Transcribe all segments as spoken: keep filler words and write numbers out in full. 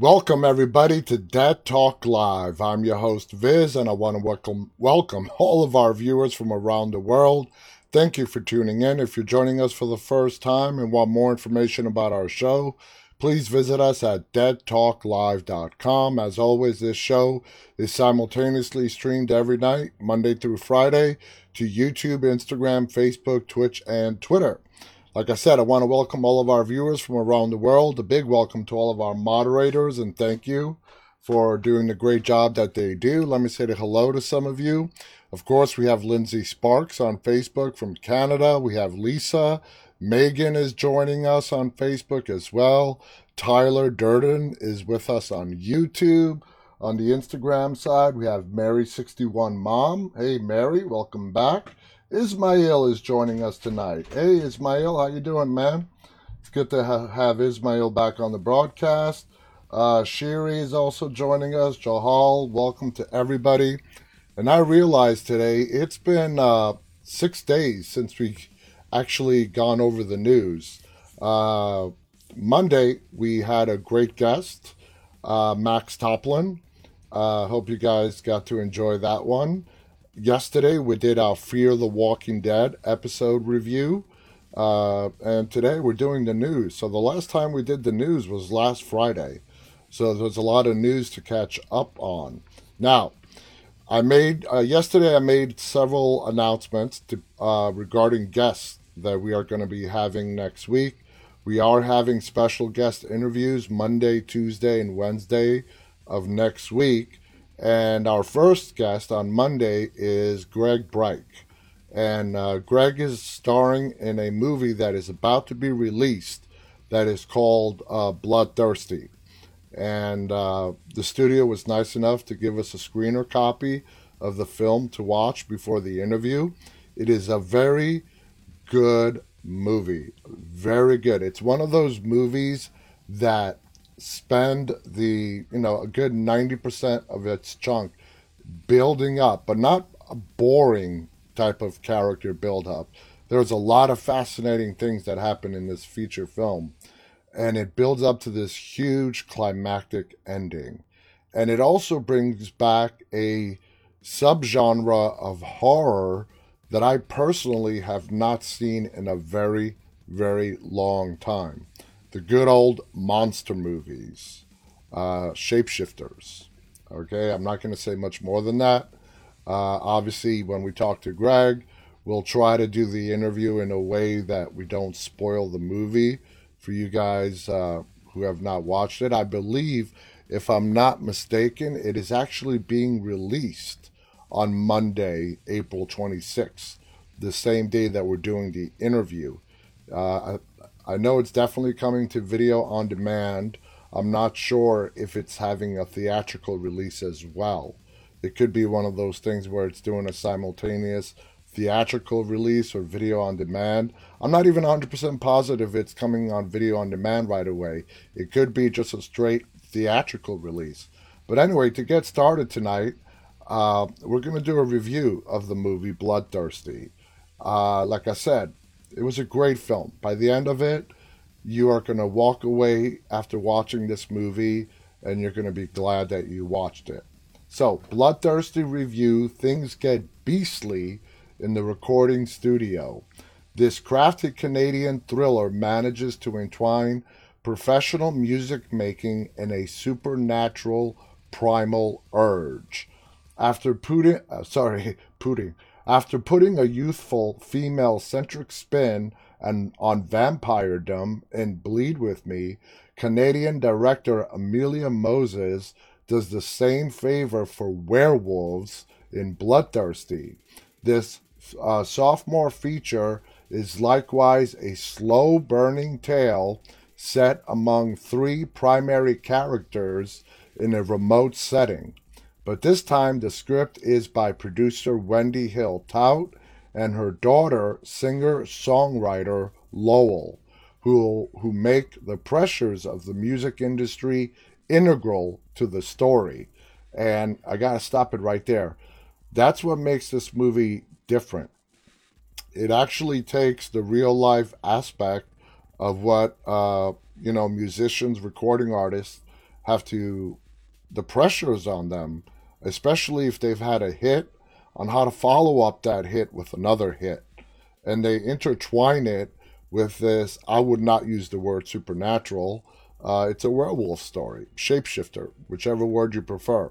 Welcome, everybody, to Dead Talk Live. I'm your host, Viz, and I want to welcome, welcome all of our viewers from around the world. Thank you for tuning in. If you're joining us for the first time and want more information about our show, please visit us at dead talk live dot com. As always, this show is simultaneously streamed every night, Monday through Friday, to YouTube, Instagram, Facebook, Twitch, and Twitter. Like I said, I want to welcome all of our viewers from around the world. A big welcome to all of our moderators, and thank you for doing the great job that they do. Let me say hello to some of you. Of course, we have Lindsay Sparks on Facebook from Canada. We have Lisa. Megan is joining us on Facebook as well. Tyler Durden is with us on YouTube. On the Instagram side, we have Mary sixty-one Mom. Hey, Mary, welcome back. Ismail is joining us tonight. Hey, Ismail, how you doing, man? It's good to ha- have Ismail back on the broadcast. Uh, Shiri is also joining us. Jahal, welcome to everybody. And I realized today it's been uh, six days since we've actually gone over the news. Uh, Monday, we had a great guest, uh, Max Toplin. I uh, hope you guys got to enjoy that one. Yesterday, we did our Fear the Walking Dead episode review, uh, and today we're doing the news. So the last time we did the news was last Friday, so there's a lot of news to catch up on. Now, I made uh, yesterday I made several announcements to, uh, regarding guests that we are going to be having next week. We are having special guest interviews Monday, Tuesday, and Wednesday of next week. And our first guest on Monday is Greg Bryk. And uh, Greg is starring in a movie that is about to be released that is called uh, Bloodthirsty. And uh, the studio was nice enough to give us a screener copy of the film to watch before the interview. It is a very good movie. Very good. It's one of those movies that spend the, you know, a good ninety percent of its chunk building up, but not a boring type of character build up. There's a lot of fascinating things that happen in this feature film, and it builds up to this huge climactic ending. And it also brings back a subgenre of horror that I personally have not seen in a very, very long time. The good old monster movies, uh, shapeshifters. Okay, I'm not going to say much more than that. Uh, obviously, when we talk to Greg, we'll try to do the interview in a way that we don't spoil the movie for you guys uh, who have not watched it. I believe, if I'm not mistaken, it is actually being released on Monday, April twenty-sixth, the same day that we're doing the interview. Uh, I I know it's definitely coming to video on demand. I'm not sure if it's having a theatrical release as well. It could be one of those things where it's doing a simultaneous theatrical release or video on demand. I'm not even one hundred percent positive it's coming on video on demand right away. It could be just a straight theatrical release. But anyway, to get started tonight, uh, we're going to do a review of the movie Bloodthirsty. Uh, like I said, it was a great film. By the end of it, you are going to walk away after watching this movie, and you're going to be glad that you watched it. So, Bloodthirsty review, things get beastly in the recording studio. This crafty Canadian thriller manages to entwine professional music making and a supernatural primal urge. After Putin, uh, sorry, Putin. After putting a youthful, female-centric spin and, on vampiredom in Bleed With Me, Canadian director Amelia Moses does the same favor for werewolves in Bloodthirsty. This uh, sophomore feature is likewise a slow-burning tale set among three primary characters in a remote setting. But this time, the script is by producer Wendy Hill Tout and her daughter, singer-songwriter Lowell, who, who make the pressures of the music industry integral to the story. And I got to stop it right there. That's what makes this movie different. It actually takes the real-life aspect of what, uh, you know, musicians, recording artists, have to, the pressure is on them, especially if they've had a hit, on how to follow up that hit with another hit. And they intertwine it with this, I would not use the word supernatural, uh, it's a werewolf story, shapeshifter, whichever word you prefer.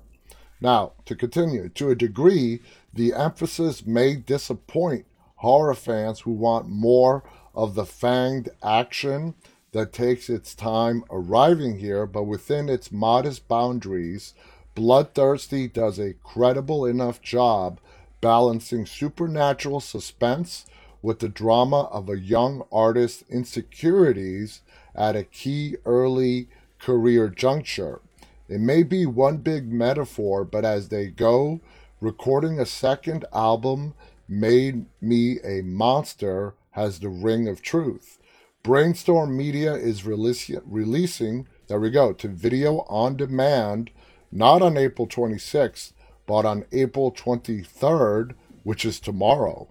Now, to continue, to a degree, the emphasis may disappoint horror fans who want more of the fanged action that takes its time arriving here, but within its modest boundaries, Bloodthirsty does a credible enough job balancing supernatural suspense with the drama of a young artist's insecurities at a key early career juncture. It may be one big metaphor, but as they go, recording a second album, Made Me a Monster, has the ring of truth. Brainstorm Media is release, releasing, there we go, to video on demand, not on April twenty-sixth, but on April twenty-third, which is tomorrow.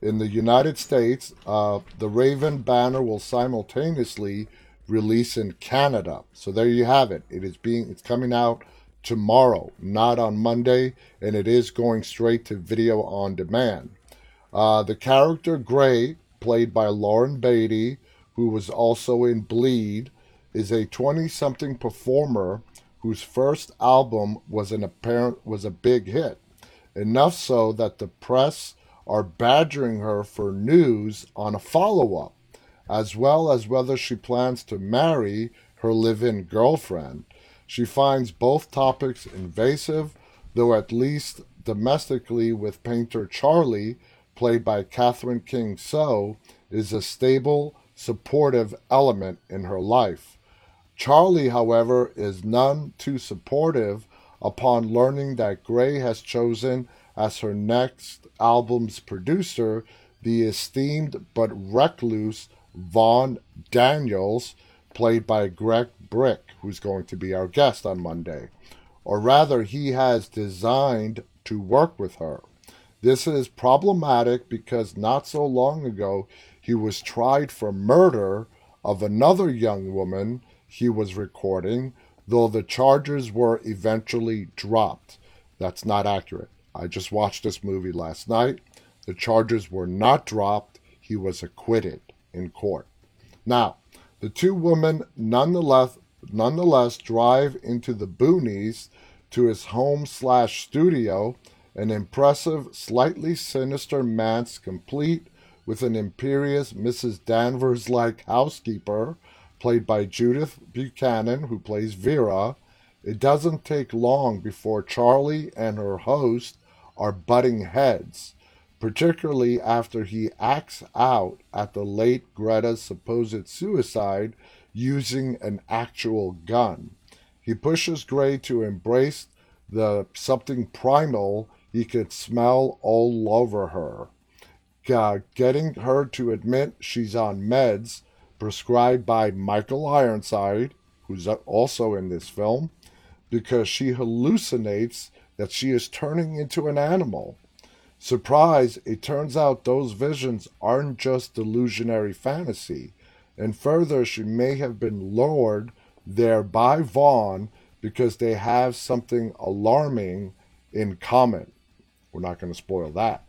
In the United States, uh, the Raven Banner will simultaneously release in Canada. So there you have it. It is being, it's coming out tomorrow, not on Monday, and it is going straight to video on demand. Uh, the character Grey, played by Lauren Beatty, who was also in Bleed, is a twenty-something performer whose first album was an apparent was a big hit, enough so that the press are badgering her for news on a follow-up, as well as whether she plans to marry her live-in girlfriend. She finds both topics invasive, though at least domestically with painter Charlie, played by Catherine King, so is a stable, supportive element in her life. Charlie, however, is none too supportive upon learning that Grey has chosen as her next album's producer, the esteemed but recluse Vaughn Daniels, played by Greg Bryk, who's going to be our guest on Monday. Or rather, he has designed to work with her. This is problematic because not so long ago, he was tried for murder of another young woman he was recording, though the charges were eventually dropped. That's not accurate. I just watched this movie last night. The charges were not dropped. He was acquitted in court. Now, the two women nonetheless, nonetheless drive into the boonies to his home slash studio, an impressive, slightly sinister manse complete with an imperious Missus Danvers-like housekeeper, played by Judith Buchanan, who plays Vera. It doesn't take long before Charlie and her host are butting heads, particularly after he acts out at the late Greta's supposed suicide using an actual gun. He pushes Grey to embrace the something primal he could smell all over her, uh, getting her to admit she's on meds prescribed by Michael Ironside, who's also in this film, because she hallucinates that she is turning into an animal. Surprise, it turns out those visions aren't just delusionary fantasy, and further, she may have been lured there by Vaughn because they have something alarming in common. We're not going to spoil that.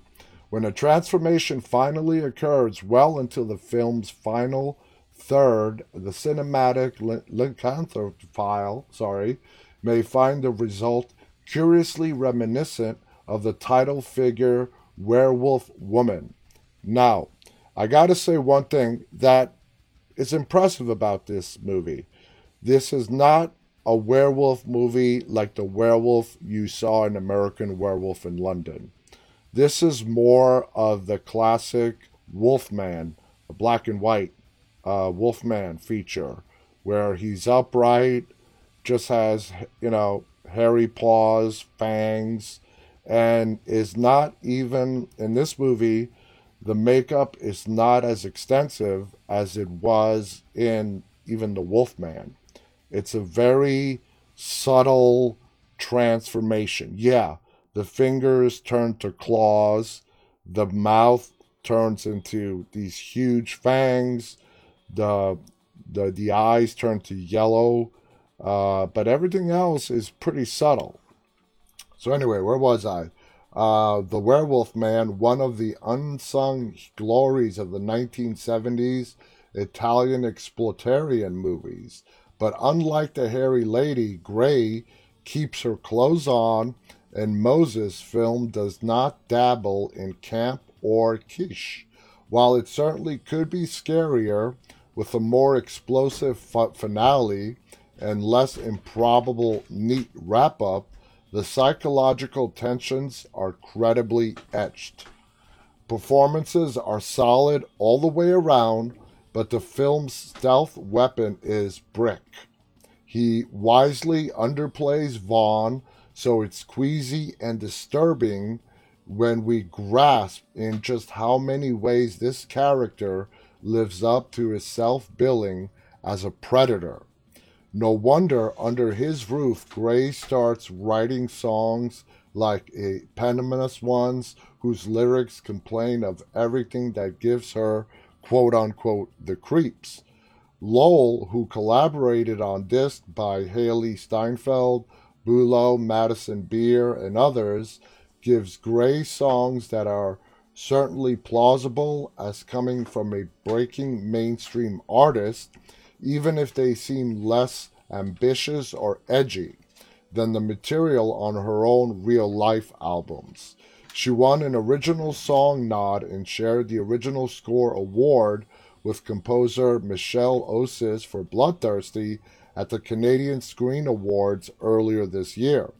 When a transformation finally occurs well into the film's final third, the cinematic lycanthrophile, sorry, may find the result curiously reminiscent of the title figure Werewolf Woman. Now, I gotta say one thing that is impressive about this movie. This is not a werewolf movie like the werewolf you saw in American Werewolf in London. This is more of the classic Wolfman, a black and white uh, Wolfman feature, where he's upright, just has, you know, hairy paws, fangs, and is not even, in this movie, the makeup is not as extensive as it was in even the Wolfman. It's a very subtle transformation. Yeah, the fingers turn to claws, the mouth turns into these huge fangs, the the, the eyes turn to yellow, Uh, but everything else is pretty subtle. So anyway, where was I? Uh, the Werewolf Man, one of the unsung glories of the nineteen seventies Italian exploitarian movies. But unlike the hairy lady, Grey keeps her clothes on, and Moses' film does not dabble in camp or quiche. While it certainly could be scarier, with a more explosive finale and less improbable neat wrap-up, the psychological tensions are credibly etched. Performances are solid all the way around, but the film's stealth weapon is Bryk. He wisely underplays Vaughn, so it's queasy and disturbing when we grasp in just how many ways this character lives up to his self-billing as a predator. No wonder under his roof, Grey starts writing songs like a Panamanian ones whose lyrics complain of everything that gives her, quote-unquote, the creeps. Lowell, who collaborated on this by Haley Steinfeld, Bulow, Madison Beer, and others, gives Grey songs that are certainly plausible as coming from a breaking mainstream artist, even if they seem less ambitious or edgy than the material on her own real-life albums. She won an original song nod and shared the original score award with composer Michel Osis for Bloodthirsty at the Canadian Screen Awards earlier this year.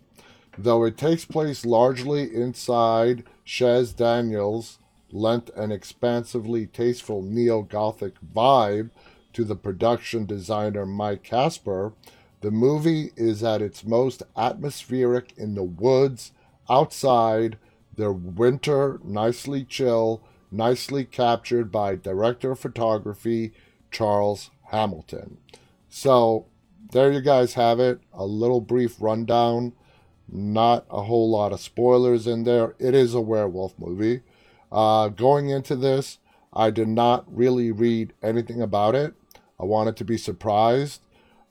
Though it takes place largely inside Chaz Daniels' lent an expansively tasteful neo-Gothic vibe to the production designer Mike Casper, the movie is at its most atmospheric in the woods, outside, their winter, nicely chill, nicely captured by director of photography Charles Hamilton. So, there you guys have it, a little brief rundown, not a whole lot of spoilers in there. It is a werewolf movie. Uh, going into this, I did not really read anything about it. I wanted to be surprised.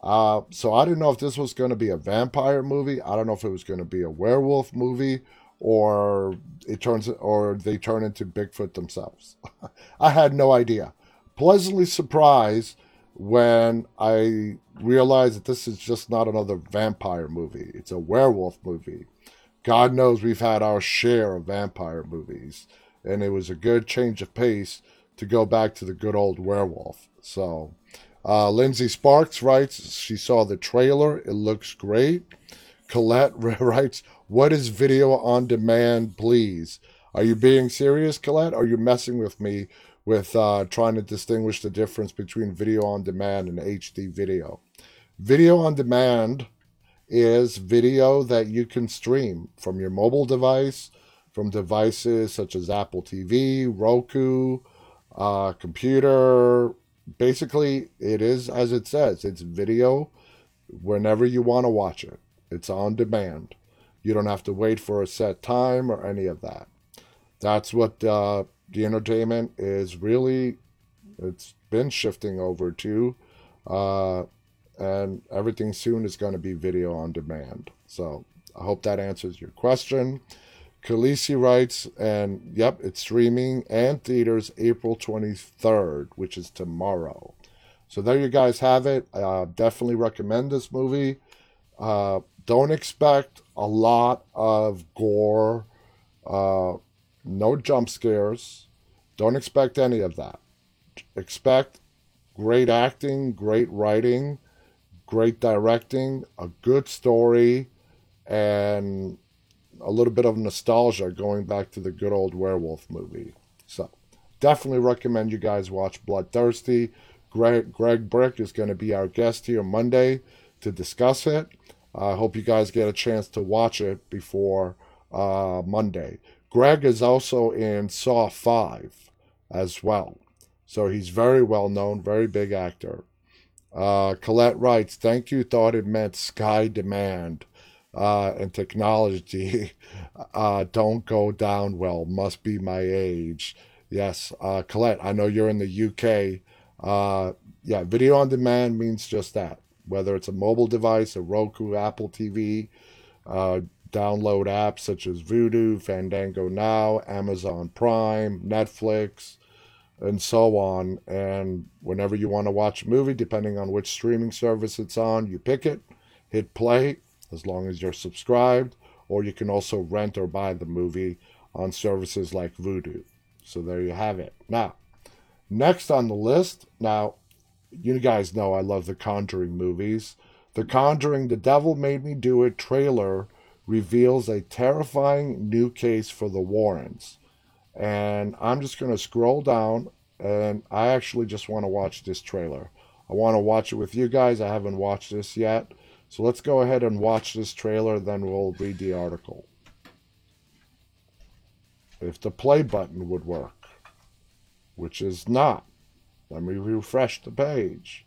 Uh, so I didn't know if this was going to be a vampire movie. I don't know if it was going to be a werewolf movie, or it turns or they turn into Bigfoot themselves. I had no idea. Pleasantly surprised when I realized that this is just not another vampire movie. It's a werewolf movie. God knows we've had our share of vampire movies, and it was a good change of pace to go back to the good old werewolf. So, uh, Lindsay Sparks writes, she saw the trailer, it looks great. Colette writes, what is video on demand, please? Are you being serious, Colette? Are you messing with me with uh, trying to distinguish the difference between video on demand and H D video? Video on demand is video that you can stream from your mobile device, from devices such as Apple T V, Roku, uh, computer. Basically, it is as it says. It's video whenever you want to watch it. It's on demand. You don't have to wait for a set time or any of that. That's what uh, the entertainment is really, it's been shifting over to. Uh, and everything soon is going to be video on demand. So I hope that answers your question. Khaleesi writes, and yep, it's streaming and theaters April twenty-third, which is tomorrow. So there you guys have it. Uh, definitely recommend this movie. Uh, don't expect a lot of gore. Uh, no jump scares. Don't expect any of that. Expect great acting, great writing, great directing, a good story, and a little bit of nostalgia going back to the good old werewolf movie. So definitely recommend you guys watch Bloodthirsty. Greg, Greg Bryk is going to be our guest here Monday to discuss it. I uh, hope you guys get a chance to watch it before uh, Monday. Greg is also in Saw five as well. So he's very well known, very big actor. Uh, Colette writes, thank you, thought it meant sky demand. Uh, and technology uh, don't go down well. Must be my age. Yes, uh, Colette, I know you're in the U K. Uh, yeah, video on demand means just that. whether it's a mobile device, a Roku, Apple T V, uh, download apps such as Vudu, Fandango Now, Amazon Prime, Netflix, and so on. And whenever you want to watch a movie, depending on which streaming service it's on, you pick it, hit play, as long as you're subscribed, or you can also rent or buy the movie on services like Vudu. So there you have it. Now, next on the list, now, you guys know I love The Conjuring movies. The Conjuring, The Devil Made Me Do It trailer reveals a terrifying new case for the Warrens. And I'm just going to scroll down, and I actually just want to watch this trailer. I want to watch it with you guys. I haven't watched this yet. So let's go ahead and watch this trailer, then we'll read the article. If the play button would work, which is not. Let me refresh the page,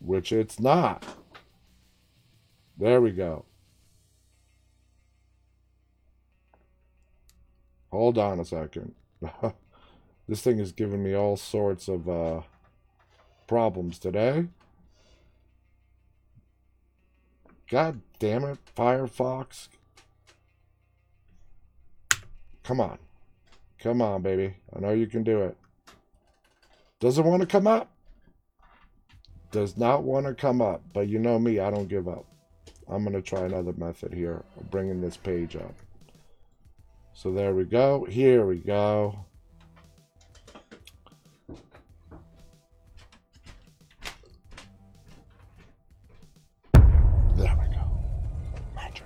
which it's not. There we go. Hold on a second. This thing is giving me all sorts of uh, problems today. God damn it, Firefox. Come on. Come on, baby. I know you can do it. Doesn't want to come up. Does not want to come up. But you know me, I don't give up. I'm going to try another method here of bringing this page up. So there we go. Here we go. There we go. Magic.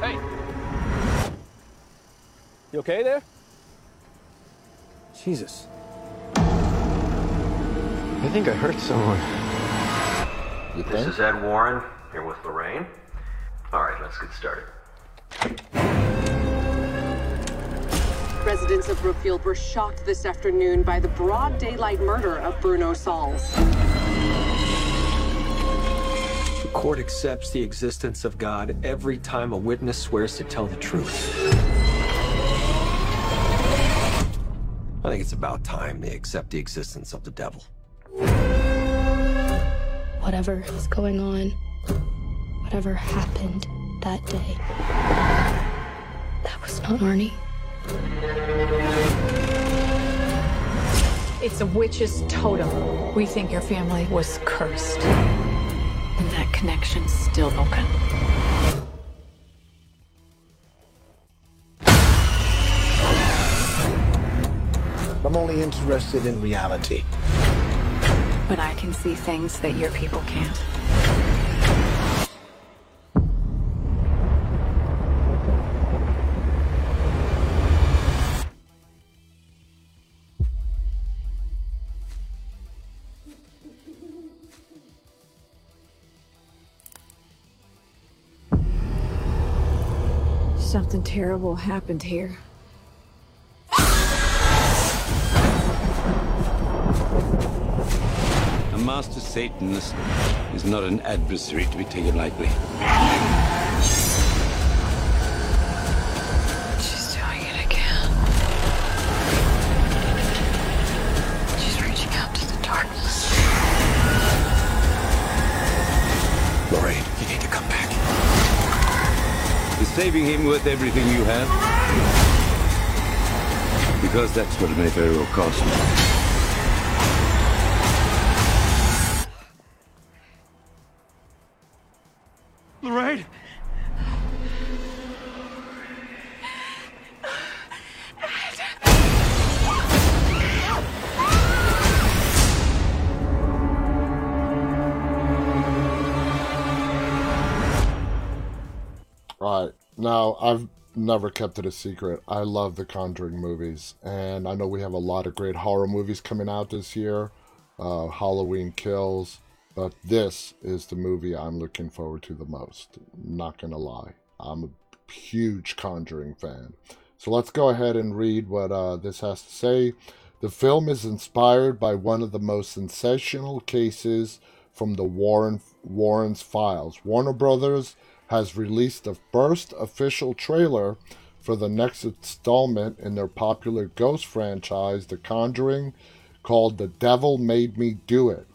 Hey. You okay there? Jesus. I think I hurt someone. You this think? Is Ed Warren, here with Lorraine. All right, let's get started. Residents of Brookfield were shocked this afternoon by the broad daylight murder of Bruno Salles. The court accepts the existence of God every time a witness swears to tell the truth. I think it's about time they accept the existence of the devil. Whatever was going on, whatever happened that day, that was not Arnie. It's a witch's totem. We think your family was cursed. And that connection's still open. I'm only interested in reality. But I can see things that your people can't. Something terrible happened here. Master Satan is not an adversary to be taken lightly. She's doing it again. She's reaching out to the darkness. Lorraine, you need to come back. Is saving him worth everything you have? Because that's what it may very well cost. Now, I've never kept it a secret. I love the Conjuring movies, and I know we have a lot of great horror movies coming out this year. Uh, Halloween Kills, but this is the movie I'm looking forward to the most. Not gonna lie, I'm a huge Conjuring fan. So let's go ahead and read what uh, this has to say. The film is inspired by one of the most sensational cases from the Warren Warren's files. Warner Brothers has released the first official trailer for the next installment in their popular ghost franchise, The Conjuring, called The Devil Made Me Do It.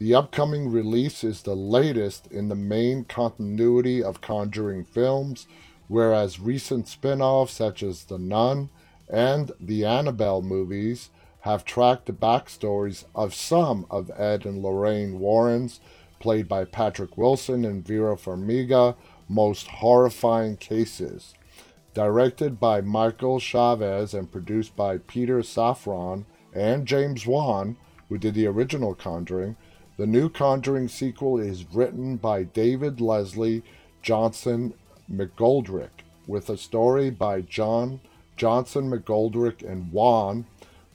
The upcoming release is the latest in the main continuity of Conjuring films, whereas recent spin-offs such as The Nun and the Annabelle movies have tracked the backstories of some of Ed and Lorraine Warren's, played by Patrick Wilson and Vera Farmiga, most horrifying cases. Directed by Michael Chavez and produced by Peter Safran and James Wan, who did the original Conjuring, the new Conjuring sequel is written by David Leslie Johnson McGoldrick, with a story by John Johnson McGoldrick and Wan.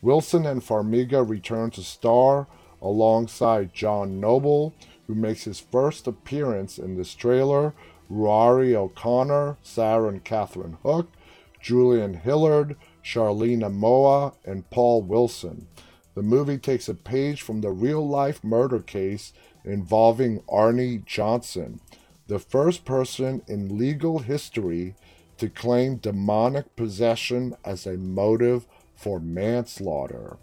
Wilson and Farmiga return to star alongside John Noble, who makes his first appearance in this trailer, Rory O'Connor, Sarah and Catherine Hook, Julian Hillard, Charlene Amoa, and Paul Wilson. The movie takes a page from the real-life murder case involving Arnie Johnson, the first person in legal history to claim demonic possession as a motive for manslaughter.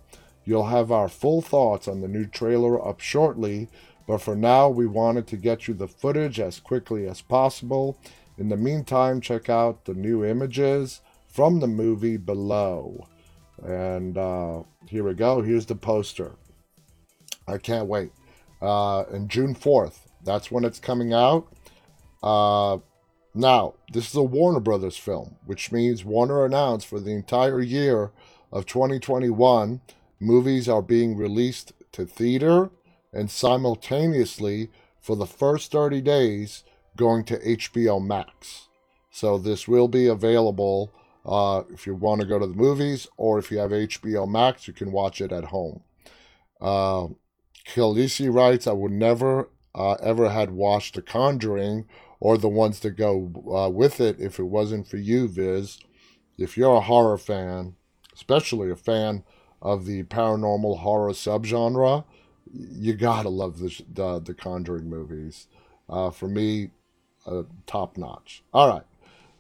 You'll have our full thoughts on the new trailer up shortly, but for now, we wanted to get you the footage as quickly as possible. In the meantime, check out the new images from the movie below. And uh, here we go. Here's the poster. I can't wait. Uh, and June fourth, that's when it's coming out. Uh, now, this is a Warner Brothers film, which means Warner announced for the entire year of twenty twenty-one, movies are being released to theater, and simultaneously, for the first thirty days, going to H B O Max. So this will be available uh, if you want to go to the movies, or if you have H B O Max, you can watch it at home. Uh, Khaleesi writes, I would never, uh, ever had watched The Conjuring, or the ones that go uh, with it, if it wasn't for you, Viz. If you're a horror fan, especially a fan of the paranormal horror subgenre, you gotta love the the, the Conjuring movies. Uh, for me, uh, top notch. All right,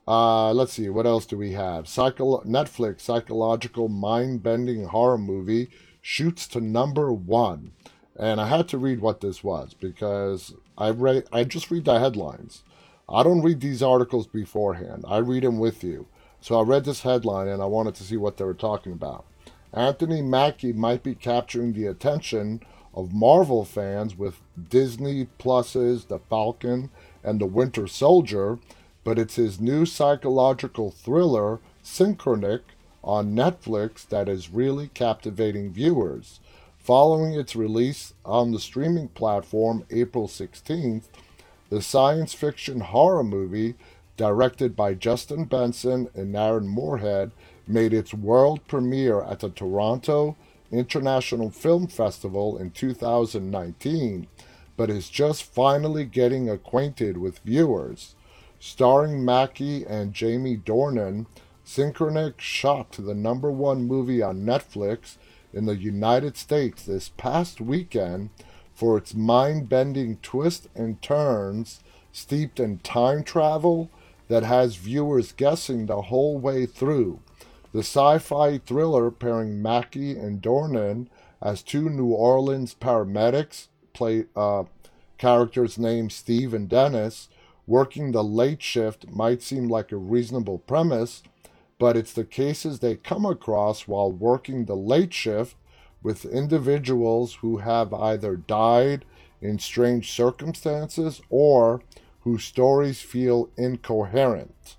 uh, let's see. What else do we have? Psycho- Netflix psychological mind-bending horror movie shoots to number one, and I had to read what this was because I read. I just read the headlines. I don't read these articles beforehand. I read them with you. So I read this headline and I wanted to see what they were talking about. Anthony Mackie might be capturing the attention of Marvel fans with Disney Plus's The Falcon and The Winter Soldier, but it's his new psychological thriller, Synchronic, on Netflix that is really captivating viewers. Following its release on the streaming platform April sixteenth, the science fiction horror movie, directed by Justin Benson and Aaron Moorhead, made its world premiere at the Toronto International Film Festival in two thousand nineteen, but is just finally getting acquainted with viewers. Starring Mackie and Jamie Dornan, Synchronic shot to the number one movie on Netflix in the United States this past weekend for its mind-bending twists and turns steeped in time travel that has viewers guessing the whole way through. The sci-fi thriller pairing Mackie and Dornan as two New Orleans paramedics, play, uh, characters named Steve and Dennis, working the late shift might seem like a reasonable premise, but it's the cases they come across while working the late shift with individuals who have either died in strange circumstances or whose stories feel incoherent.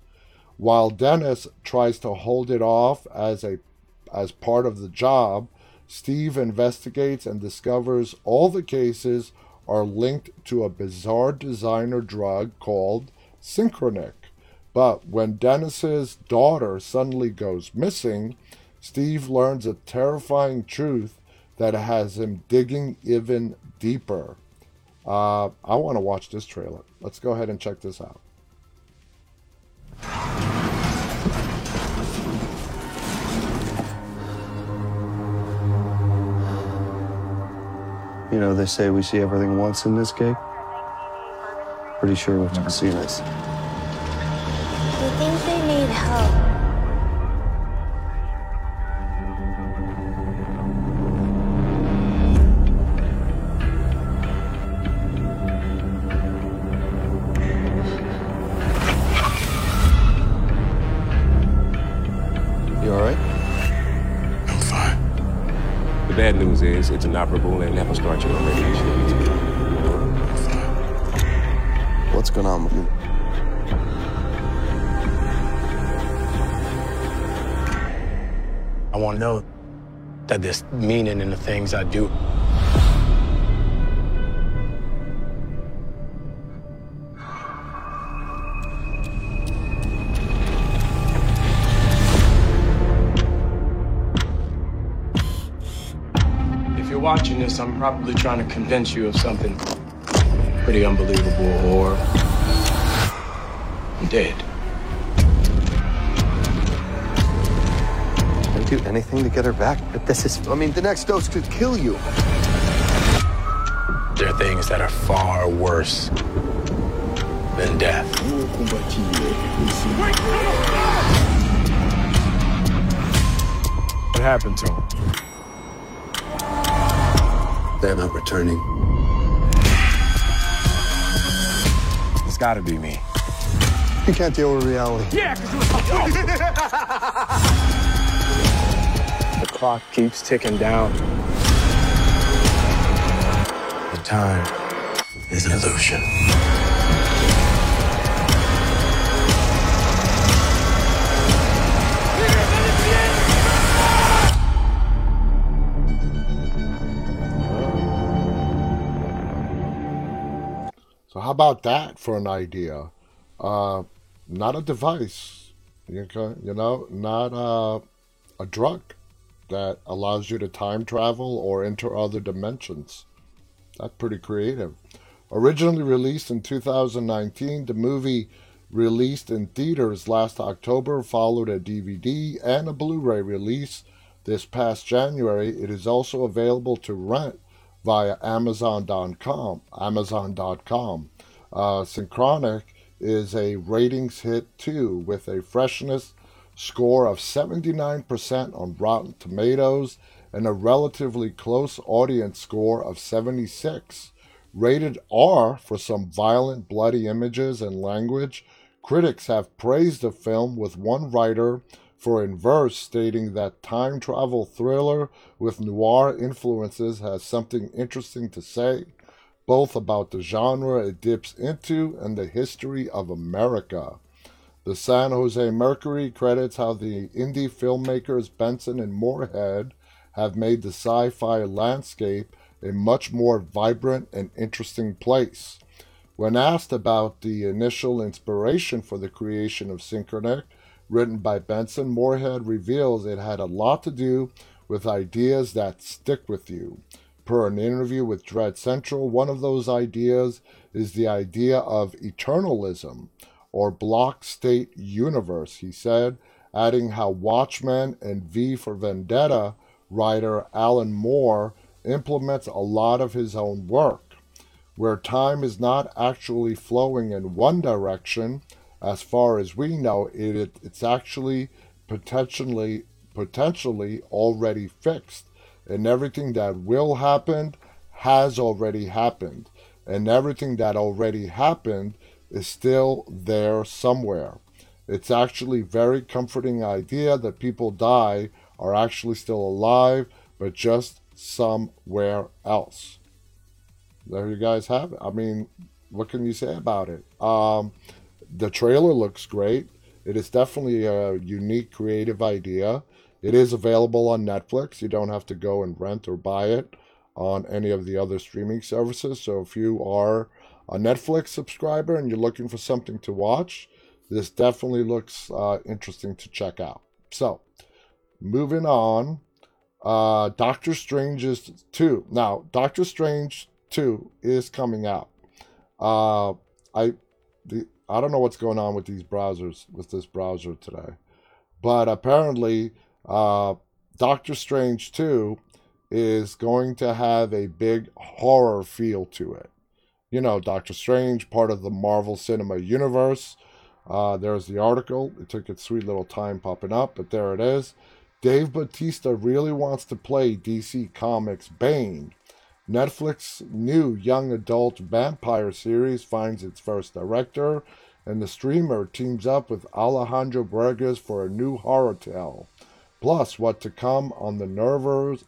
While Dennis tries to hold it off as a as part of the job, Steve investigates and discovers all the cases are linked to a bizarre designer drug called Synchronic. But when Dennis's daughter suddenly goes missing, Steve learns a terrifying truth that has him digging even deeper. Uh, I want to watch this trailer. Let's go ahead and check this out. You know, they say we see everything once in this gig. Pretty sure we've never seen this. You think they need help? it's, it's inoperable and have a star channel radiation. What's going on with you? I want to know that there's meaning in the things I do. Watching this, I'm probably trying to convince you of something pretty unbelievable, or I'm dead. I'd do anything to get her back, but this is, I mean, the next dose could kill you. There are things that are far worse than death. What happened to him? They're not returning. It's gotta be me. You can't deal with reality. Yeah, because you're the clock keeps ticking down. The time is an illusion. How about that for an idea? Uh, not a device, you know, not uh, a drug that allows you to time travel or enter other dimensions. That's pretty creative. Originally released in two thousand nineteen, the movie released in theaters last October, followed a D V D and a Blu-ray release this past January. It is also available to rent via Amazon dot com. Amazon dot com. Uh, Synchronic is a ratings hit too, with a freshness score of seventy-nine percent on Rotten Tomatoes and a relatively close audience score of seventy-six. Rated R for some violent, bloody images and language. Critics have praised the film, with one writer for in verse stating that time travel thriller with noir influences has something interesting to say, both about the genre it dips into and the history of America. The San Jose Mercury credits how the indie filmmakers Benson and Moorhead have made the sci-fi landscape a much more vibrant and interesting place. When asked about the initial inspiration for the creation of Synchronic, written by Benson, Moorhead reveals it had a lot to do with ideas that stick with you. Per an interview with Dread Central, one of those ideas is the idea of eternalism, or block state universe, he said, adding how Watchmen and V for Vendetta writer Alan Moore implements a lot of his own work, where time is not actually flowing in one direction. As far as we know, it, it it's actually potentially potentially already fixed, and everything that will happen has already happened, and everything that already happened is still there somewhere. It's actually a very comforting idea that people die are actually still alive, but just somewhere else. There you guys have it. I mean, what can you say about it? Um... The trailer looks great. It is definitely a unique, creative idea. It is available on Netflix. You don't have to go and rent or buy it on any of the other streaming services. So if you are a Netflix subscriber and you're looking for something to watch, this definitely looks uh, interesting to check out. So, moving on. Uh, Doctor Strange is two. Now, Doctor Strange two is coming out. Uh, I... The, I don't know what's going on with these browsers, with this browser today. But apparently, uh, Doctor Strange two is going to have a big horror feel to it. You know, Doctor Strange, part of the Marvel Cinema Universe. Uh, there's the article. It took its sweet little time popping up, but there it is. Dave Bautista really wants to play D C Comics' Bane. Netflix's new young adult vampire series finds its first director, and the streamer teams up with Alejandro Burgess for a new horror tale. Plus, what to come on the nervers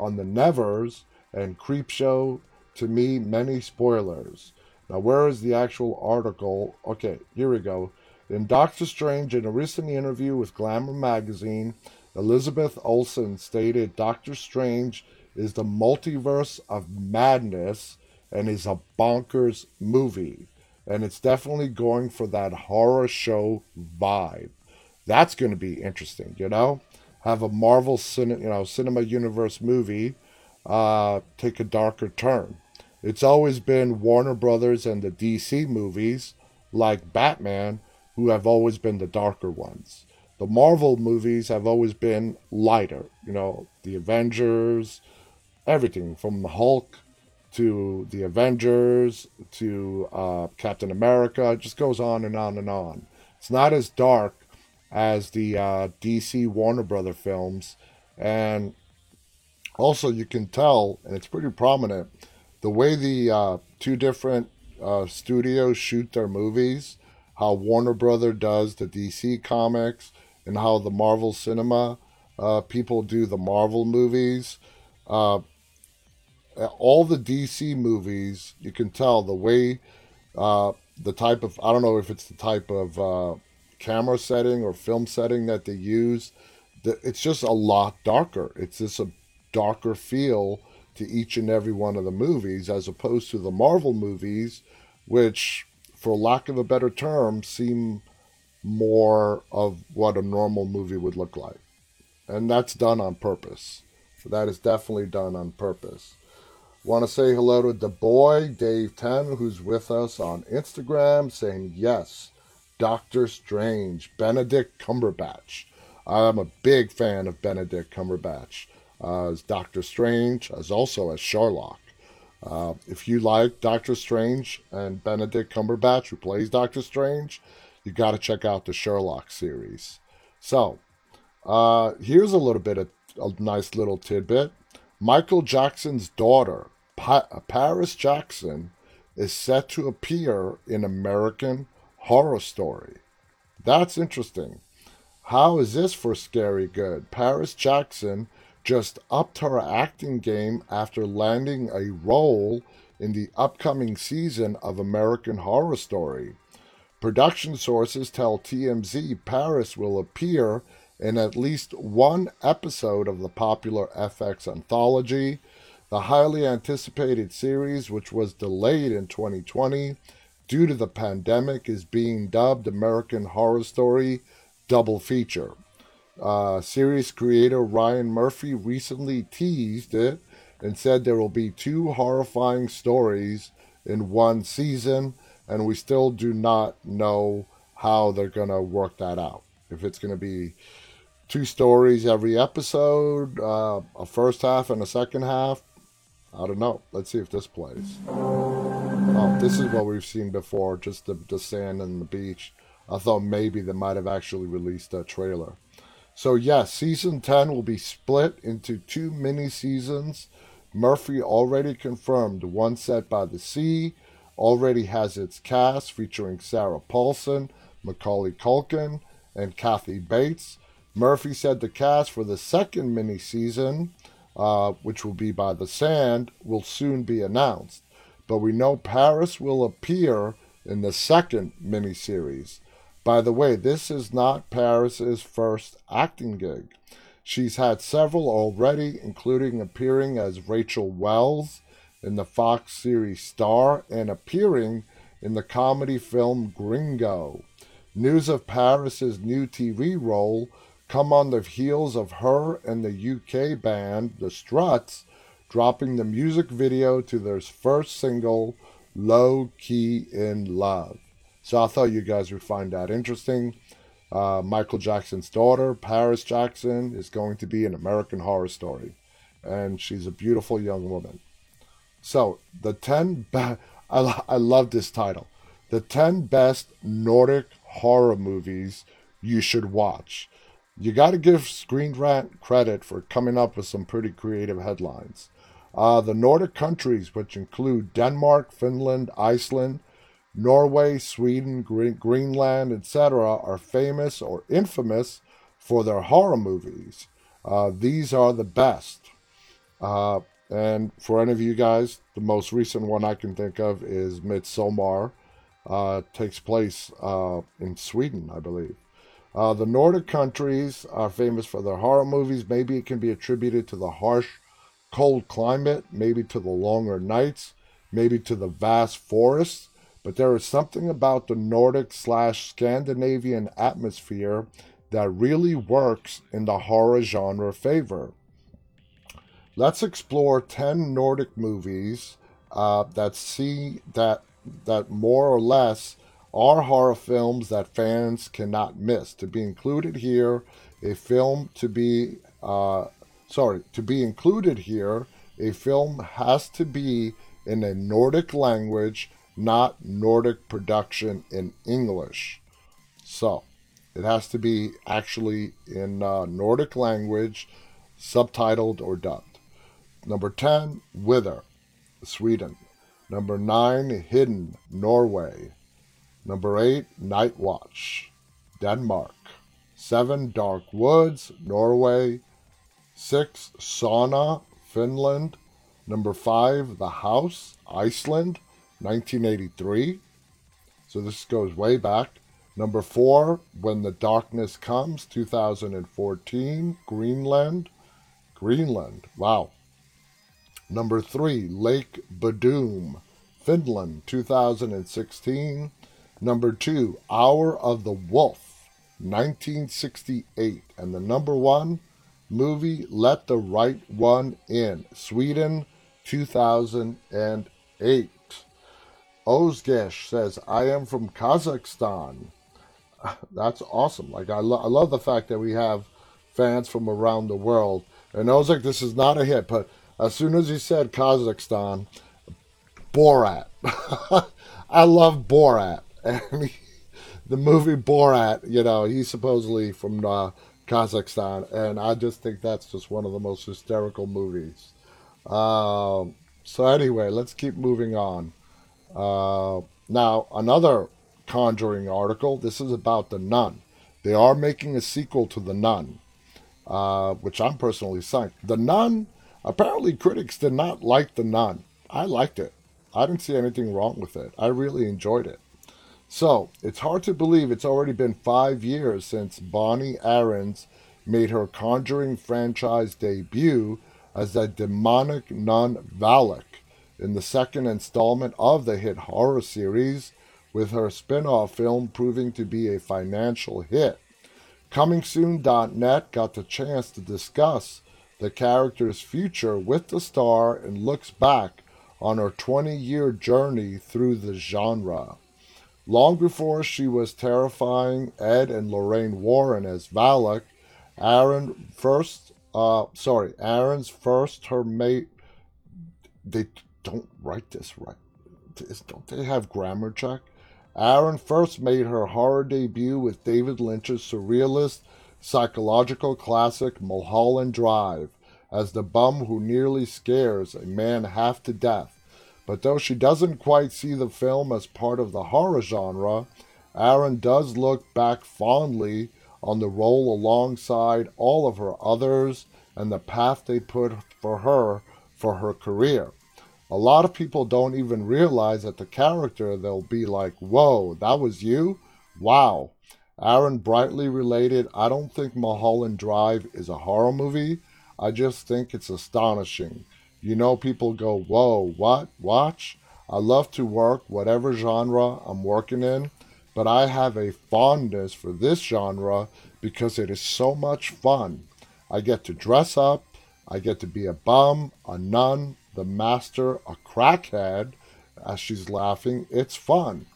on the Nevers and Creepshow, to me, many spoilers. Now, where is the actual article? Okay, here we go. In Doctor Strange, in a recent interview with Glamour magazine, Elizabeth Olsen stated Doctor Strange is the multiverse of madness and is a bonkers movie. And it's definitely going for that horror show vibe. That's going to be interesting, you know? Have a Marvel cin- you know, Cinema Universe movie uh, take a darker turn. It's always been Warner Brothers and the D C movies, like Batman, who have always been the darker ones. The Marvel movies have always been lighter. You know, the Avengers, everything from the Hulk to the Avengers to uh, Captain America. It just goes on and on and on. It's not as dark as the uh, D C Warner Brother films. And also you can tell, and it's pretty prominent, the way the uh, two different uh, studios shoot their movies, how Warner Brother does the D C comics, and how the Marvel Cinema uh, people do the Marvel movies. Uh, all the D C movies, you can tell the way, uh, the type of, I don't know if it's the type of uh, camera setting or film setting that they use, the, it's just a lot darker. It's just a darker feel to each and every one of the movies, as opposed to the Marvel movies, which, for lack of a better term, seem more of what a normal movie would look like. And that's done on purpose. So that is definitely done on purpose. Want to say hello to the boy, Dave ten, who's with us on Instagram, saying, yes, Doctor Strange, Benedict Cumberbatch. I'm a big fan of Benedict Cumberbatch uh, as Doctor Strange, as also as Sherlock. Uh, if you like Doctor Strange and Benedict Cumberbatch, who plays Doctor Strange, you got to check out the Sherlock series. So, uh, here's a little bit of a nice little tidbit. Michael Jackson's daughter, pa- Paris Jackson, is set to appear in American Horror Story. That's interesting. How is this for scary good? Paris Jackson just upped her acting game after landing a role in the upcoming season of American Horror Story. Production sources tell T M Z Paris will appear in at least one episode of the popular F X anthology. The highly anticipated series, which was delayed in twenty twenty due to the pandemic, is being dubbed American Horror Story Double Feature. Uh, series creator Ryan Murphy recently teased it and said there will be two horrifying stories in one season, and we still do not know how they're going to work that out. If it's going to be two stories every episode, uh, a first half and a second half, I don't know. Let's see if this plays. Oh, this is what we've seen before, just the, the sand and the beach. I thought maybe they might have actually released a trailer. So yes, season ten will be split into two mini-seasons. Murphy already confirmed one set by the sea, already has its cast featuring Sarah Paulson, Macaulay Culkin, and Kathy Bates. Murphy said the cast for the second mini-season, uh, which will be by the sand, will soon be announced. But we know Paris will appear in the second mini-series. By the way, this is not Paris's first acting gig. She's had several already, including appearing as Rachel Wells in the Fox series Star and appearing in the comedy film Gringo. News of Paris's new T V role come on the heels of her and the U K band The Struts dropping the music video to their first single, Low Key in Love. So I thought you guys would find that interesting. Uh, Michael Jackson's daughter, Paris Jackson, is going to be an American Horror Story. And she's a beautiful young woman. So, the ten... Be- I, I love this title. The ten Best Nordic Horror Movies You Should Watch. You got to give Screen Rant credit for coming up with some pretty creative headlines. Uh, the Nordic countries, which include Denmark, Finland, Iceland, Norway, Sweden, Green- Greenland, et cetera, are famous or infamous for their horror movies. Uh, these are the best. Uh, and for any of you guys, the most recent one I can think of is Midsommar. Uh, takes place uh, in Sweden, I believe. Uh, the Nordic countries are famous for their horror movies. Maybe it can be attributed to the harsh, cold climate, maybe to the longer nights, maybe to the vast forests. But there is something about the Nordic slash Scandinavian atmosphere that really works in the horror genre favor. Let's explore ten Nordic movies uh, that see that that more or less are horror films that fans cannot miss. To be included here, a film to be uh, sorry to be included here, a film has to be in a Nordic language, not Nordic production in English. So it has to be actually in uh, Nordic language, subtitled or dubbed. Number ten, Wither, Sweden. Number nine, Hidden, Norway. Number eight, Night Watch, Denmark. Seven, Dark Woods, Norway. Six, Sauna, Finland. Number five, The House, Iceland, nineteen eighty-three. So this goes way back. Number four, When the Darkness Comes, two thousand fourteen, Greenland. Greenland, wow. Number three, Lake Badoom, Finland, two thousand sixteen. Number two, Hour of the Wolf, nineteen sixty-eight. And the number one movie, Let the Right One In, Sweden, two thousand eight. Ozgesh says, I am from Kazakhstan. That's awesome. Like, I, lo- I love the fact that we have fans from around the world. And Ozek, this is not a hit, but as soon as he said Kazakhstan, Borat. I love Borat. And he, the movie Borat, you know, he's supposedly from uh, Kazakhstan. And I just think that's just one of the most hysterical movies. Uh, so anyway, let's keep moving on. Uh, now, another Conjuring article. This is about The Nun. They are making a sequel to The Nun, uh, which I'm personally psyched. The Nun, apparently critics did not like The Nun. I liked it. I didn't see anything wrong with it. I really enjoyed it. So, it's hard to believe it's already been five years since Bonnie Arons made her Conjuring franchise debut as the demonic nun Valak, in the second installment of the hit horror series, with her spin-off film proving to be a financial hit. Coming Soon dot net got the chance to discuss the character's future with the star and looks back on her twenty-year journey through the genre. Long before she was terrifying Ed and Lorraine Warren as Valak, Aaron first, uh, sorry, Aaron's first her mate, they... Don't write this right. Don't they have grammar check? Aaron first made her horror debut with David Lynch's surrealist psychological classic Mulholland Drive as the bum who nearly scares a man half to death. But though she doesn't quite see the film as part of the horror genre, Aaron does look back fondly on the role alongside all of her others and the path they put for her for her career. A lot of people don't even realize that the character, they'll be like, whoa, that was you? Wow. Aaron brightly related, I don't think Mulholland Drive is a horror movie. I just think it's astonishing. You know, people go, whoa, what, watch? I love to work whatever genre I'm working in, but I have a fondness for this genre because it is so much fun. I get to dress up. I get to be a bum, a nun, the master, a crackhead. As she's laughing, it's fun.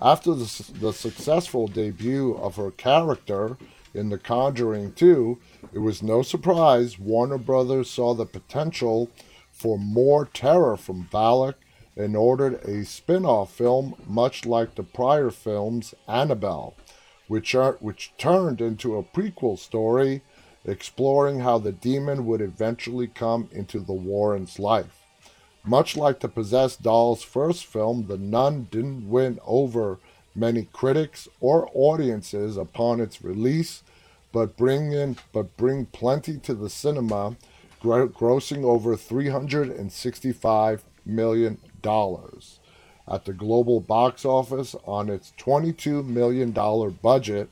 After the, the successful debut of her character in The Conjuring two, it was no surprise Warner Brothers saw the potential for more terror from Valak and ordered a spin-off film much like the prior film's Annabelle, which, are, which turned into a prequel story exploring how the demon would eventually come into the Warrens' life. Much like the Possessed Doll's first film, The Nun didn't win over many critics or audiences upon its release, but bring in but bring plenty to the cinema, grossing over three hundred sixty-five million dollars at the global box office on its twenty-two million dollars budget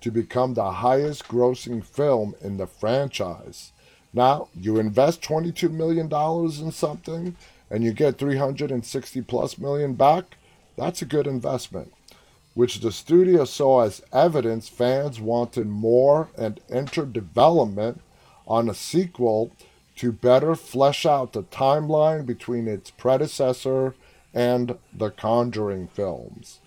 to become the highest-grossing film in the franchise. Now, you invest twenty-two million dollars in something, and you get three hundred sixty plus million back, that's a good investment, which the studio saw as evidence fans wanted more and entered development on a sequel to better flesh out the timeline between its predecessor and the Conjuring films.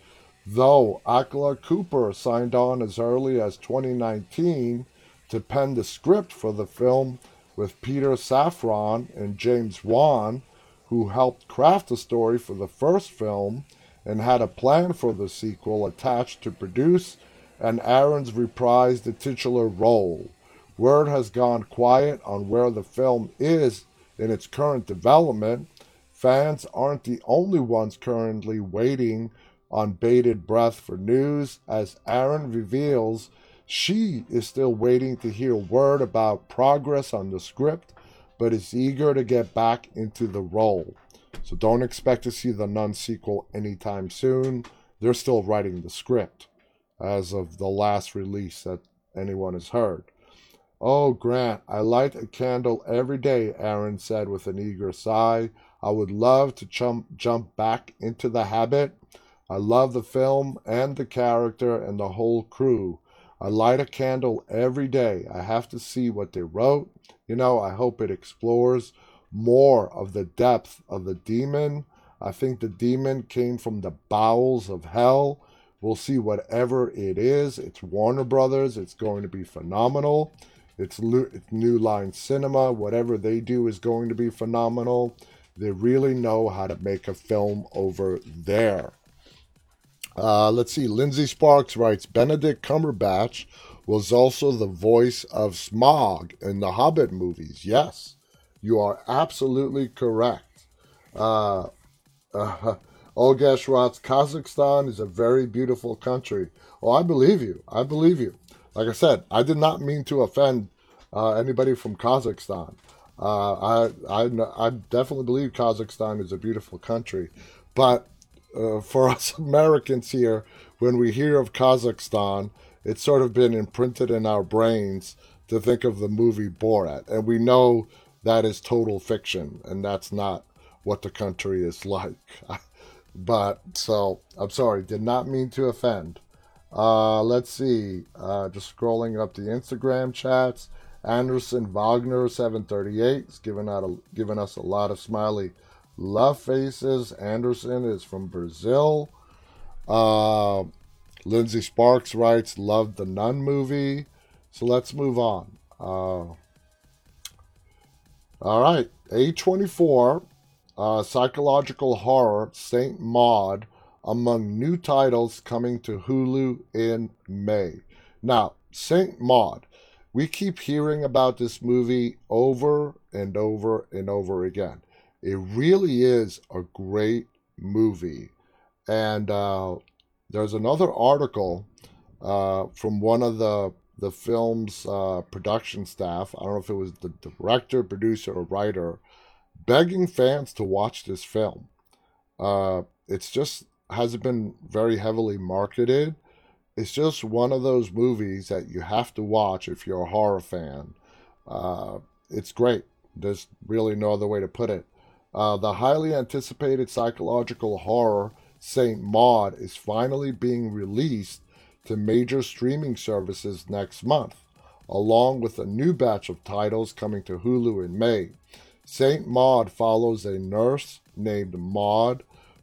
Though Akla Cooper signed on as early as twenty nineteen to pen the script for the film with Peter Safran and James Wan, who helped craft the story for the first film and had a plan for the sequel attached to produce, and Aarons reprised the titular role. Word has gone quiet on where the film is in its current development. Fans aren't the only ones currently waiting on bated breath for news, as Aarons reveals she is still waiting to hear word about progress on the script, but is eager to get back into the role. So don't expect to see the Nun sequel anytime soon. They're still writing the script as of the last release that anyone has heard. Oh, Grant, I light a candle every day, Aarons said with an eager sigh. I would love to jump, jump back into the habit. I love the film and the character and the whole crew. I light a candle every day. I have to see what they wrote. You know, I hope it explores more of the depth of the demon. I think the demon came from the bowels of hell. We'll see whatever it is. It's Warner Brothers. It's going to be phenomenal. It's New Line Cinema. Whatever they do is going to be phenomenal. They really know how to make a film over there. Uh, let's see. Lindsay Sparks writes, Benedict Cumberbatch was also the voice of Smaug in the Hobbit movies. Yes, you are absolutely correct. Uh, uh, Olgesh writes, Kazakhstan is a very beautiful country. Oh, I believe you. I believe you. Like I said, I did not mean to offend uh, anybody from Kazakhstan. Uh, I, I, I definitely believe Kazakhstan is a beautiful country. But Uh, for us Americans here, when we hear of Kazakhstan, it's sort of been imprinted in our brains to think of the movie Borat. And we know that is total fiction, and that's not what the country is like. But, so, I'm sorry, did not mean to offend. Uh, let's see, uh, just scrolling up the Instagram chats. Anderson Wagner, seven thirty-eight, has given, out a, given us a lot of smiley love faces. Anderson is from Brazil. Uh, Lindsay Sparks writes, loved the Nun movie. So let's move on. Uh, all right. A twenty-four, uh, psychological horror, Saint Maud, among new titles coming to Hulu in May. Now, Saint Maud. We keep hearing about this movie over and over and over again. It really is a great movie. And uh, there's another article uh, from one of the, the film's uh, production staff. I don't know if it was the director, producer, or writer, begging fans to watch this film. Uh, it's just hasn't been very heavily marketed. It's just one of those movies that you have to watch if you're a horror fan. Uh, it's great. There's really no other way to put it. Uh, the highly anticipated psychological horror Saint Maud is finally being released to major streaming services next month, along with a new batch of titles coming to Hulu in May. Saint Maud follows a nurse named Maud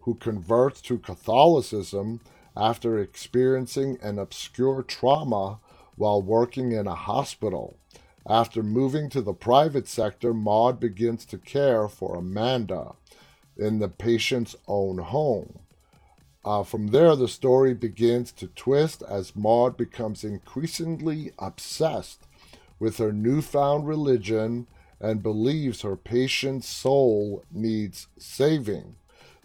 who converts to Catholicism after experiencing an obscure trauma while working in a hospital. After moving to the private sector, Maud begins to care for Amanda in the patient's own home. Uh, from there, the story begins to twist as Maud becomes increasingly obsessed with her newfound religion and believes her patient's soul needs saving.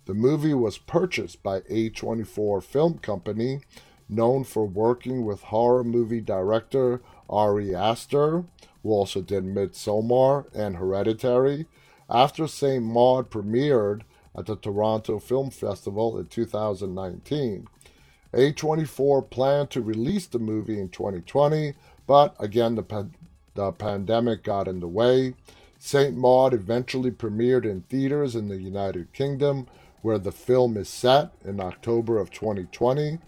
The movie was purchased by A twenty-four Film Company, known for working with horror movie director Ari Aster, who also did Midsommar and Hereditary. After Saint Maud premiered at the Toronto Film Festival in two thousand nineteen. A twenty-four planned to release the movie in twenty twenty, but again, the, pan- the pandemic got in the way. Saint Maud eventually premiered in theaters in the United Kingdom, where the film is set, in October of twenty twenty.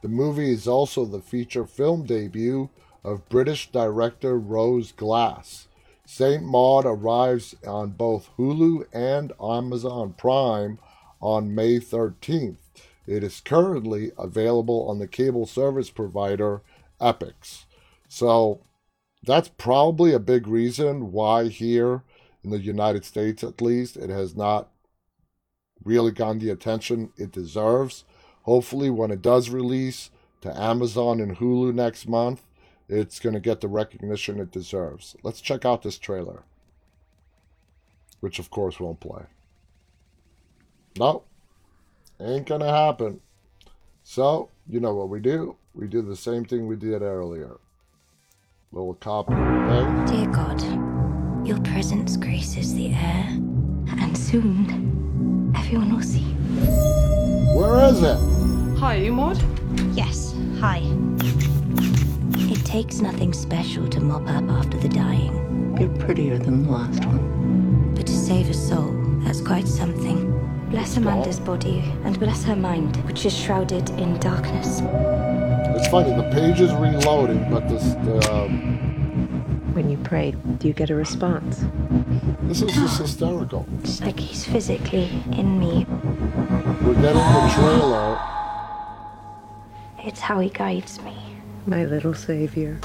The movie is also the feature film debut of British director Rose Glass. Saint Maud arrives on both Hulu and Amazon Prime on May thirteenth. It is currently available on the cable service provider Epix. So that's probably a big reason why here in the United States, at least, it has not really gotten the attention it deserves. Hopefully when it does release to Amazon and Hulu next month, it's going to get the recognition it deserves. Let's check out this trailer, which of course won't play. Nope. Ain't gonna happen. So, you know what we do? We do the same thing we did earlier. Little copy. Dear God, your presence graces the air, and soon everyone will see. Where is it? Hi, you Maud? Yes, hi. It takes nothing special to mop up after the dying. You're prettier than the last one. But to save a soul, that's quite something. Bless Amanda's body, and bless her mind, which is shrouded in darkness. It's funny, the page is reloading, but this... Um... When you pray, do you get a response? This is just hysterical. It's like he's physically in me. We're getting the trailer. It's how he guides me. My little savior.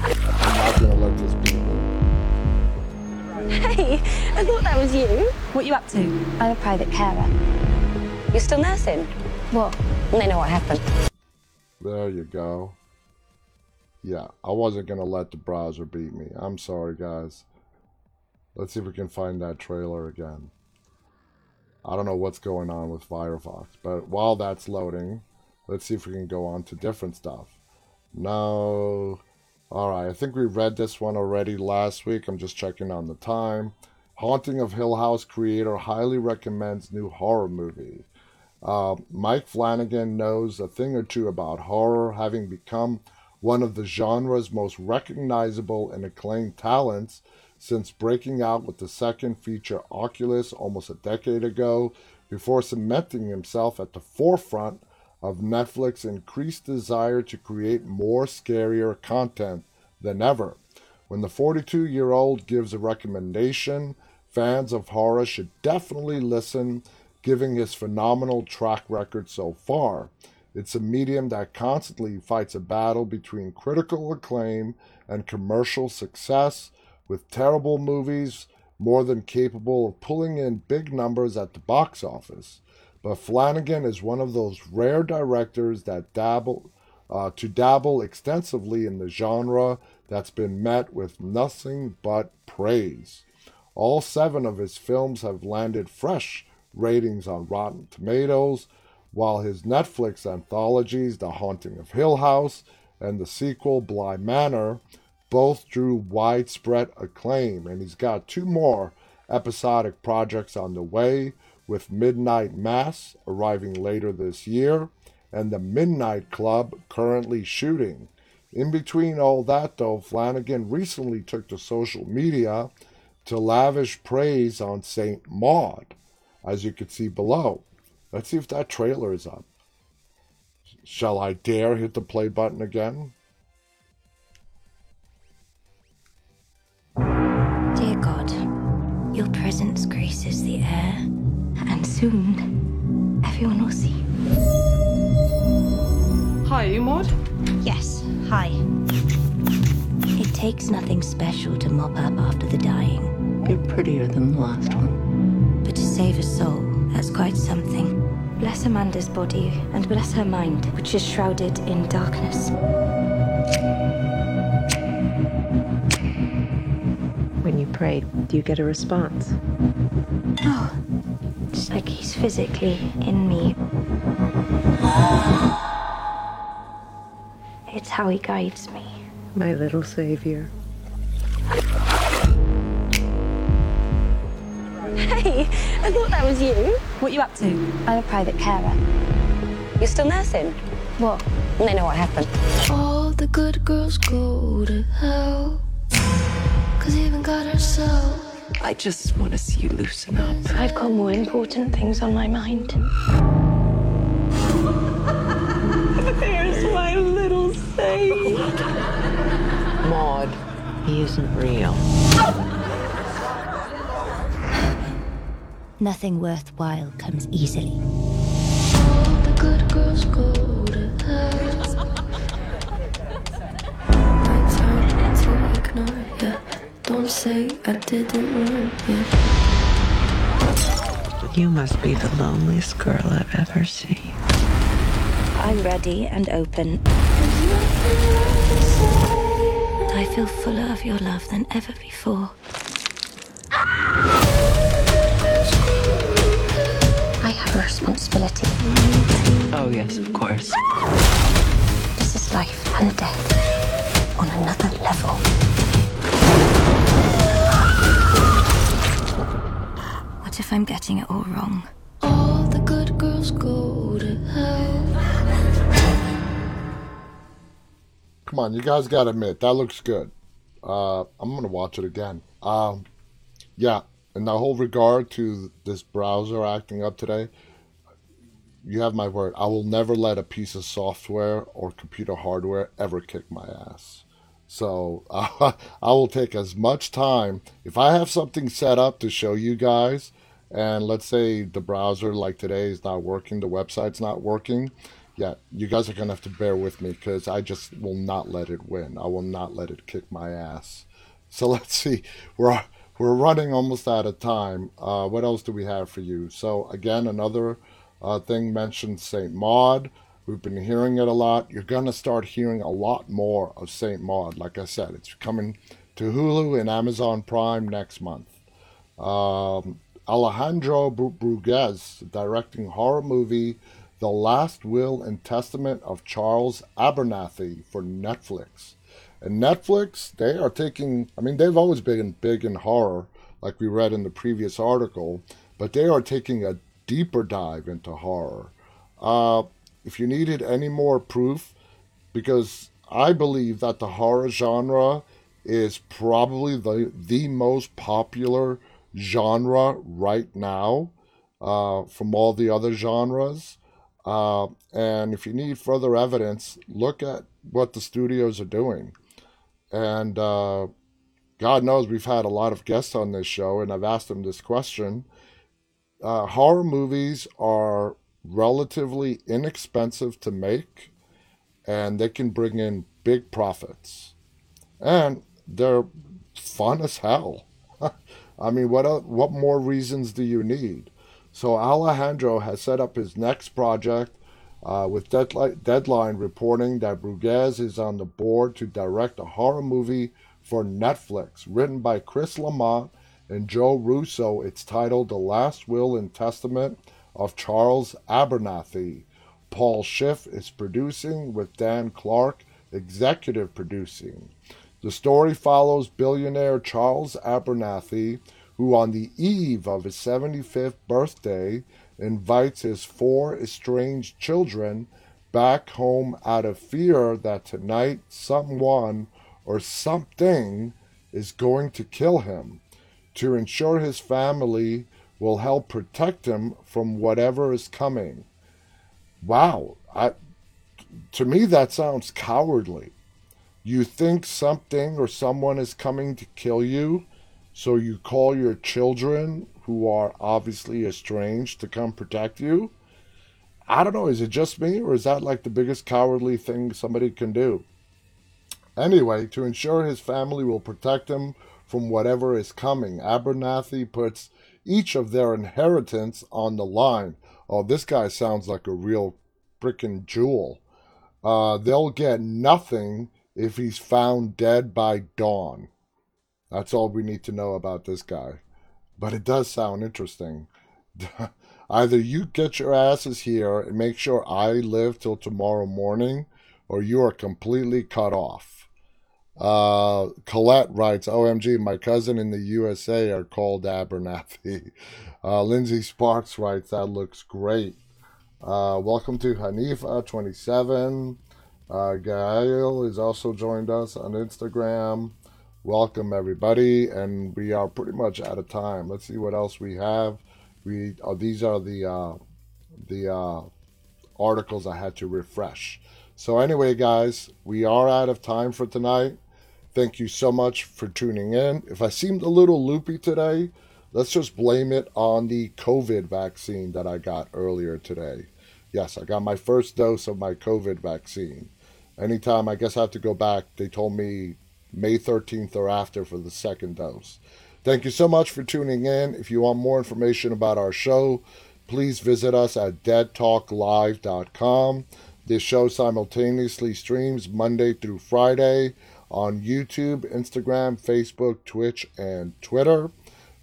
I'm not gonna let this be. Hey, I thought that was you. What are you up to? I'm a private carer. You're still nursing? What? They know what happened. There you go. Yeah, I wasn't going to let the browser beat me. I'm sorry, guys. Let's see if we can find that trailer again. I don't know what's going on with Firefox, but while that's loading, let's see if we can go on to different stuff. No... All right, I think we read this one already last week. I'm just checking on the time. Haunting of Hill House creator highly recommends new horror movie. Uh, Mike Flanagan knows a thing or two about horror, having become one of the genre's most recognizable and acclaimed talents since breaking out with the second feature Oculus almost a decade ago, before cementing himself at the forefront of Netflix's increased desire to create more scarier content than ever. When the forty-two-year-old gives a recommendation, fans of horror should definitely listen, given his phenomenal track record so far. It's a medium that constantly fights a battle between critical acclaim and commercial success, with terrible movies more than capable of pulling in big numbers at the box office. But Flanagan is one of those rare directors that dabble, uh, to dabble extensively in the genre that's been met with nothing but praise. All seven of his films have landed fresh ratings on Rotten Tomatoes, while his Netflix anthologies, The Haunting of Hill House and the sequel, Bly Manor, both drew widespread acclaim. And he's got two more episodic projects on the way, with Midnight Mass arriving later this year, and The Midnight Club currently shooting. In between all that, though, Flanagan recently took to social media to lavish praise on Saint Maud, as you can see below. Let's see if that trailer is up. Shall I dare hit the play button again? Dear God, your presence graces the air. And soon, everyone will see. Hi, you Maud? Yes, hi. It takes nothing special to mop up after the dying. You're prettier than the last one. But to save a soul, that's quite something. Bless Amanda's body, and bless her mind, which is shrouded in darkness. When you pray, do you get a response? Oh. It's like he's physically in me. It's how he guides me. my little savior. Hey, I thought that was you. What are you up to? I'm a private carer. You're still nursing? What? And they know what happened. All the good girls go to hell, 'cause even God herself. I just want to see you loosen up. I've got more important things on my mind. There's my little saint. Maud, he isn't real. Nothing worthwhile comes easily. All the good girls go to hell. Ignore ya. Don't say I didn't warn ya. You must be the loneliest girl I've ever seen. I'm ready and open. I feel fuller of your love than ever before. Responsibility. Oh, yes, of course. This is life and death on another level. What if I'm getting it all wrong? All the good girls go to hell. Come on, you guys gotta admit, that looks good. Uh, I'm gonna watch it again. Um, yeah. In the whole regard to this browser acting up today, you have my word. I will never let a piece of software or computer hardware ever kick my ass. So uh, I will take as much time. If I have something set up to show you guys, and let's say the browser like today is not working, the website's not working, yeah, you guys are going to have to bear with me because I just will not let it win. I will not let it kick my ass. So let's see. We're We're running almost out of time. Uh, what else do we have for you? So, again, another uh, thing mentioned, Saint Maud. We've been hearing it a lot. You're going to start hearing a lot more of Saint Maud. Like I said, it's coming to Hulu and Amazon Prime next month. Um, Alejandro Bruguez, directing horror movie The Last Will and Testament of Charles Abernathy for Netflix. And Netflix, they are taking, I mean, they've always been big in horror, like we read in the previous article, but they are taking a deeper dive into horror. Uh, if you needed any more proof, because I believe that the horror genre is probably the, the most popular genre right now uh, from all the other genres. Uh, and if you need further evidence, look at what the studios are doing. And uh, God knows we've had a lot of guests on this show, and I've asked them this question. Uh, horror movies are relatively inexpensive to make, and they can bring in big profits. And they're fun as hell. I mean, what else, what more reasons do you need? So Alejandro has set up his next project, Uh, with Deadline, Deadline reporting that Bruguez is on the board to direct a horror movie for Netflix. Written by Chris Lamont and Joe Russo, it's titled The Last Will and Testament of Charles Abernathy. Paul Schiff is producing, with Dan Clark executive producing. The story follows billionaire Charles Abernathy, who on the eve of his seventy-fifth birthday invites his four estranged children back home out of fear that tonight someone or something is going to kill him. To ensure his family will help protect him from whatever is coming. Wow, I, to me that sounds cowardly. You think something or someone is coming to kill you, so you call your children, who are obviously estranged, to come protect you? I don't know, is it just me, or is that like the biggest cowardly thing somebody can do? Anyway, to ensure his family will protect him from whatever is coming, Abernathy puts each of their inheritance on the line. Oh, this guy sounds like a real frickin' jewel. Uh, they'll get nothing if he's found dead by dawn. That's all we need to know about this guy. But it does sound interesting. Either you get your asses here and make sure I live till tomorrow morning, or you are completely cut off. Uh, Colette writes, O M G, my cousin in the U S A are called Abernathy. Uh, Lindsay Sparks writes, that looks great. Uh, welcome to Hanifa, twenty-seven. Uh, Gael has also joined us on Instagram. Welcome, everybody. And we are pretty much out of time. Let's see what else we have. We oh, These are the, uh, the uh, articles I had to refresh. So anyway, guys, we are out of time for tonight. Thank you so much for tuning in. If I seemed a little loopy today, let's just blame it on the COVID vaccine that I got earlier today. Yes, I got my first dose of my COVID vaccine. Anytime, I guess I have to go back. They told me May thirteenth or after for the second dose. Thank you so much for tuning in. If you want more information about our show, please visit us at dead talk live dot com. This show simultaneously streams Monday through Friday on YouTube, Instagram, Facebook, Twitch, and Twitter.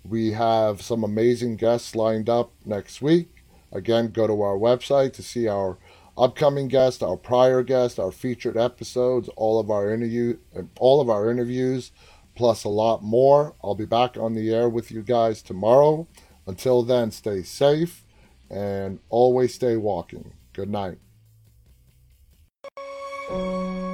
We have some amazing guests lined up next week. Again, go to our website to see our upcoming guests, our prior guests, our featured episodes, all of our interview, all of our interviews, plus a lot more. I'll be back on the air with you guys tomorrow. Until then, stay safe and always stay walking. Good night. Thank you.